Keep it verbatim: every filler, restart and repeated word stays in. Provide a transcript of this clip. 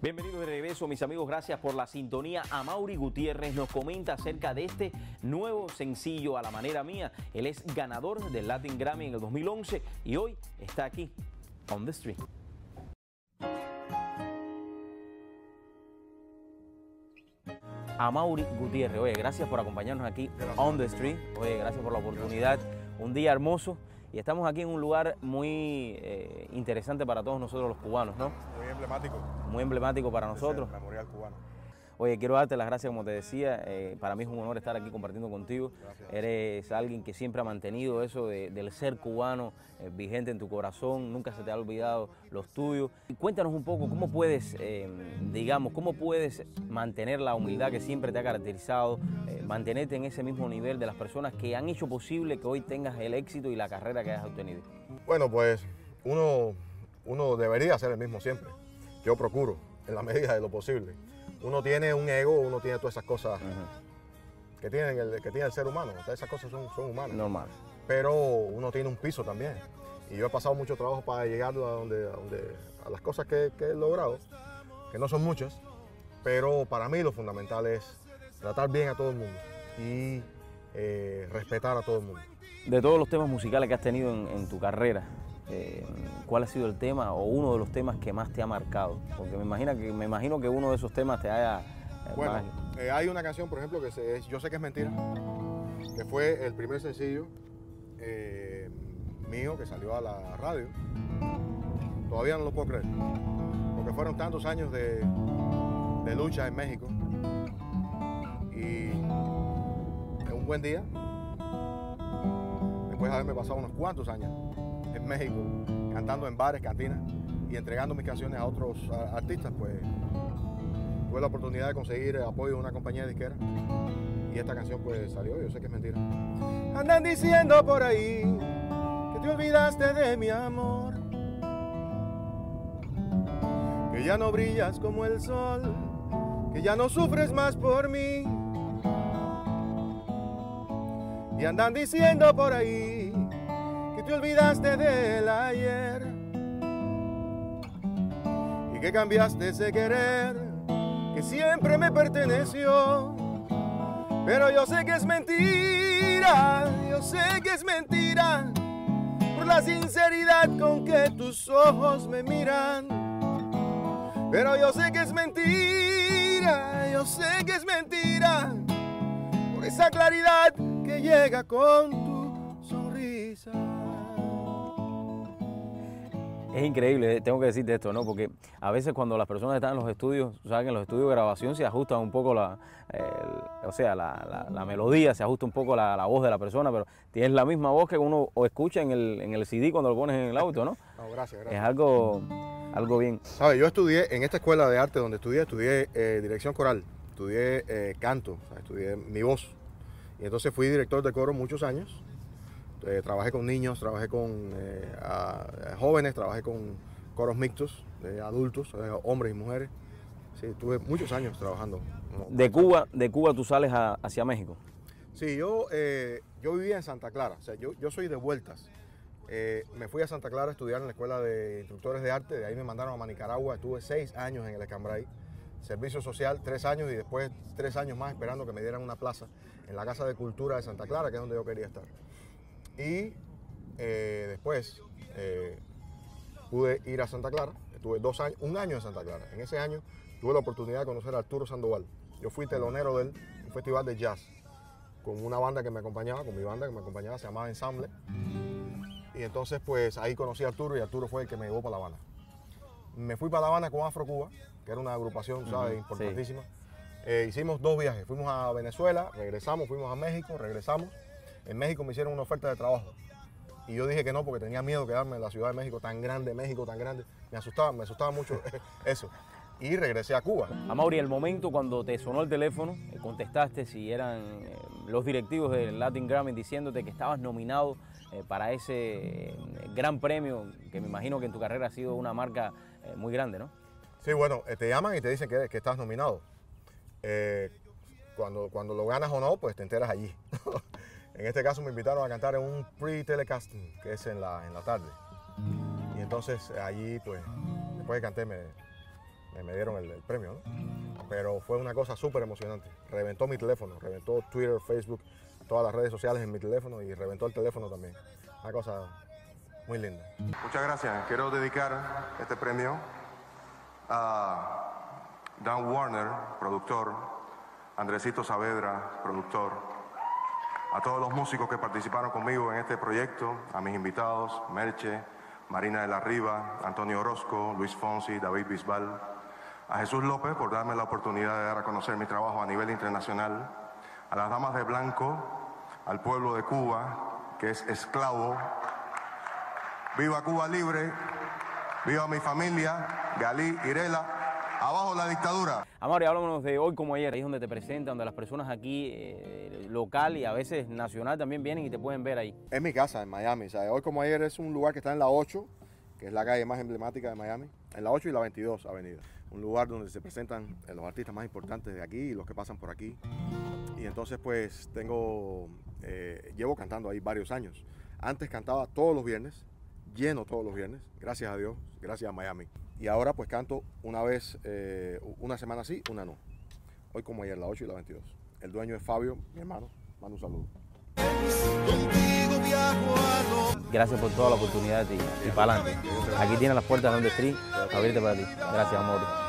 Bienvenidos de regreso, mis amigos, gracias por la sintonía. Amaury Gutiérrez nos comenta acerca de este nuevo sencillo, A la Manera Mía. Él es ganador del Latin Grammy en el dos mil once y hoy está aquí, on the street. Amaury Gutiérrez, oye, gracias por acompañarnos aquí, gracias. On the street. Oye, gracias por la oportunidad, gracias. Un día hermoso. Y estamos aquí en un lugar muy eh, interesante para todos nosotros los cubanos, ¿no? Muy emblemático. Muy emblemático para nosotros. El Memorial Cubano. Oye, quiero darte las gracias, como te decía, eh, para mí es un honor estar aquí compartiendo contigo. Gracias. Eres alguien que siempre ha mantenido eso de, del ser cubano eh, vigente en tu corazón, nunca se te ha olvidado los tuyos. Y cuéntanos un poco, ¿cómo puedes, eh, digamos, cómo puedes mantener la humildad que siempre te ha caracterizado, eh, mantenerte en ese mismo nivel de las personas que han hecho posible que hoy tengas el éxito y la carrera que has obtenido? Bueno, pues uno, uno debería ser el mismo siempre. Yo procuro, en la medida de lo posible. Uno tiene un ego, uno tiene todas esas cosas uh-huh. que, tienen el, que tiene el ser humano. O sea, esas cosas son, son humanas. Normal. Pero uno tiene un piso también. Y yo he pasado mucho trabajo para llegar a, donde, a, donde, a las cosas que, que he logrado, que no son muchas, pero para mí lo fundamental es tratar bien a todo el mundo y eh, respetar a todo el mundo. De todos los temas musicales que has tenido en, en tu carrera, Eh, ¿cuál ha sido el tema o uno de los temas que más te ha marcado? Porque me imagino que, me imagino que uno de esos temas te haya... Eh, bueno, eh, hay una canción, por ejemplo, que se, es Yo sé que es mentira, que fue el primer sencillo eh, mío que salió a la radio. Todavía no lo puedo creer, porque fueron tantos años de, de lucha en México. Y en un buen día, después de haberme pasado unos cuantos años en México, cantando en bares, cantinas y entregando mis canciones a otros a, artistas, pues tuve la oportunidad de conseguir el apoyo de una compañía disquera y esta canción pues salió. Yo sé que es mentira. Andan diciendo por ahí que te olvidaste de mi amor, que ya no brillas como el sol, que ya no sufres más por mí, y andan diciendo por ahí que te olvidaste del ayer y que cambiaste ese querer que siempre me perteneció. Pero yo sé que es mentira, yo sé que es mentira, por la sinceridad con que tus ojos me miran. Pero yo sé que es mentira, yo sé que es mentira, por esa claridad que llega con tu sonrisa. Es increíble, tengo que decirte esto, ¿no? Porque a veces cuando las personas están en los estudios, sabes que en los estudios de grabación se ajusta un poco la, el, o sea, la, la, la melodía, se ajusta un poco la, la voz de la persona, pero tienes la misma voz que uno o escucha en el, en el C D cuando lo pones en el auto, ¿no? No, gracias, gracias. Es algo, algo bien. ¿Sabes? Yo estudié en esta escuela de arte donde estudié, estudié eh, dirección coral, estudié eh, canto, ¿sabes? Estudié mi voz. Y entonces fui director de coro muchos años. Eh, trabajé con niños, trabajé con eh, a, a jóvenes, trabajé con coros mixtos, de eh, adultos, eh, hombres y mujeres. Sí, tuve muchos años trabajando. ¿De Cuba, de Cuba tú sales a, hacia México? Sí, yo, eh, yo vivía en Santa Clara, o sea, yo, yo soy de vueltas. Eh, me fui a Santa Clara a estudiar en la escuela de instructores de arte, de ahí me mandaron a Nicaragua, estuve seis años en el Escambray. Servicio social, tres años y después tres años más esperando que me dieran una plaza en la Casa de Cultura de Santa Clara, que es donde yo quería estar. Y eh, después eh, pude ir a Santa Clara, estuve dos años, un año en Santa Clara. En ese año tuve la oportunidad de conocer a Arturo Sandoval. Yo fui telonero de él, un festival de jazz, con una banda que me acompañaba, con mi banda que me acompañaba, se llamaba Ensamble. Y entonces pues ahí conocí a Arturo y Arturo fue el que me llevó para La Habana. Me fui para La Habana con Afrocuba, que era una agrupación, ¿sabes? Uh-huh, importantísima. Sí. Eh, hicimos dos viajes, fuimos a Venezuela, regresamos, fuimos a México, regresamos. En México me hicieron una oferta de trabajo y yo dije que no porque tenía miedo de quedarme en la Ciudad de México, tan grande, México tan grande. Me asustaba, me asustaba mucho eso. Y regresé a Cuba. Amaury, el momento cuando te sonó el teléfono, contestaste si eran los directivos del Latin Grammy diciéndote que estabas nominado para ese gran premio, que me imagino que en tu carrera ha sido una marca muy grande, ¿no? Sí, bueno, te llaman y te dicen que, que estás nominado. Eh, cuando, cuando lo ganas o no, pues te enteras allí. En este caso me invitaron a cantar en un pre-telecasting, que es en la, en la tarde. Y entonces allí, pues, después de cantar, me, me dieron el, el premio, ¿no? Pero fue una cosa súper emocionante. Reventó mi teléfono, reventó Twitter, Facebook, todas las redes sociales en mi teléfono y reventó el teléfono también. Una cosa muy linda. Muchas gracias. Quiero dedicar este premio a Dan Warner, productor, Andresito Saavedra, productor, a todos los músicos que participaron conmigo en este proyecto, a mis invitados, Merche, Marina de la Riva, Antonio Orozco, Luis Fonsi, David Bisbal, a Jesús López por darme la oportunidad de dar a conocer mi trabajo a nivel internacional, a las damas de blanco, al pueblo de Cuba, que es esclavo. Viva Cuba libre, viva mi familia, Galí, Irela. ¡Abajo la dictadura! Amaury, háblanos de Hoy como Ayer. Ahí es donde te presentan, donde las personas aquí, eh, local y a veces nacional, también vienen y te pueden ver ahí. Es mi casa, en Miami. ¿Sabes? Hoy como Ayer es un lugar que está en la ocho, que es la calle más emblemática de Miami, en la ocho y la veintidós avenida. Un lugar donde se presentan los artistas más importantes de aquí y los que pasan por aquí. Y entonces, pues, tengo... Eh, llevo cantando ahí varios años. Antes cantaba todos los viernes, lleno todos los viernes, gracias a Dios, gracias a Miami. Y ahora pues canto una vez, eh, una semana sí, una no. Hoy como ayer, la ocho y la veintidós. El dueño es Fabio, mi hermano. Mando un saludo. Gracias por toda la oportunidad de ti. Y para adelante. Aquí tienes las puertas de Street, abrirte para ti. Gracias, amor.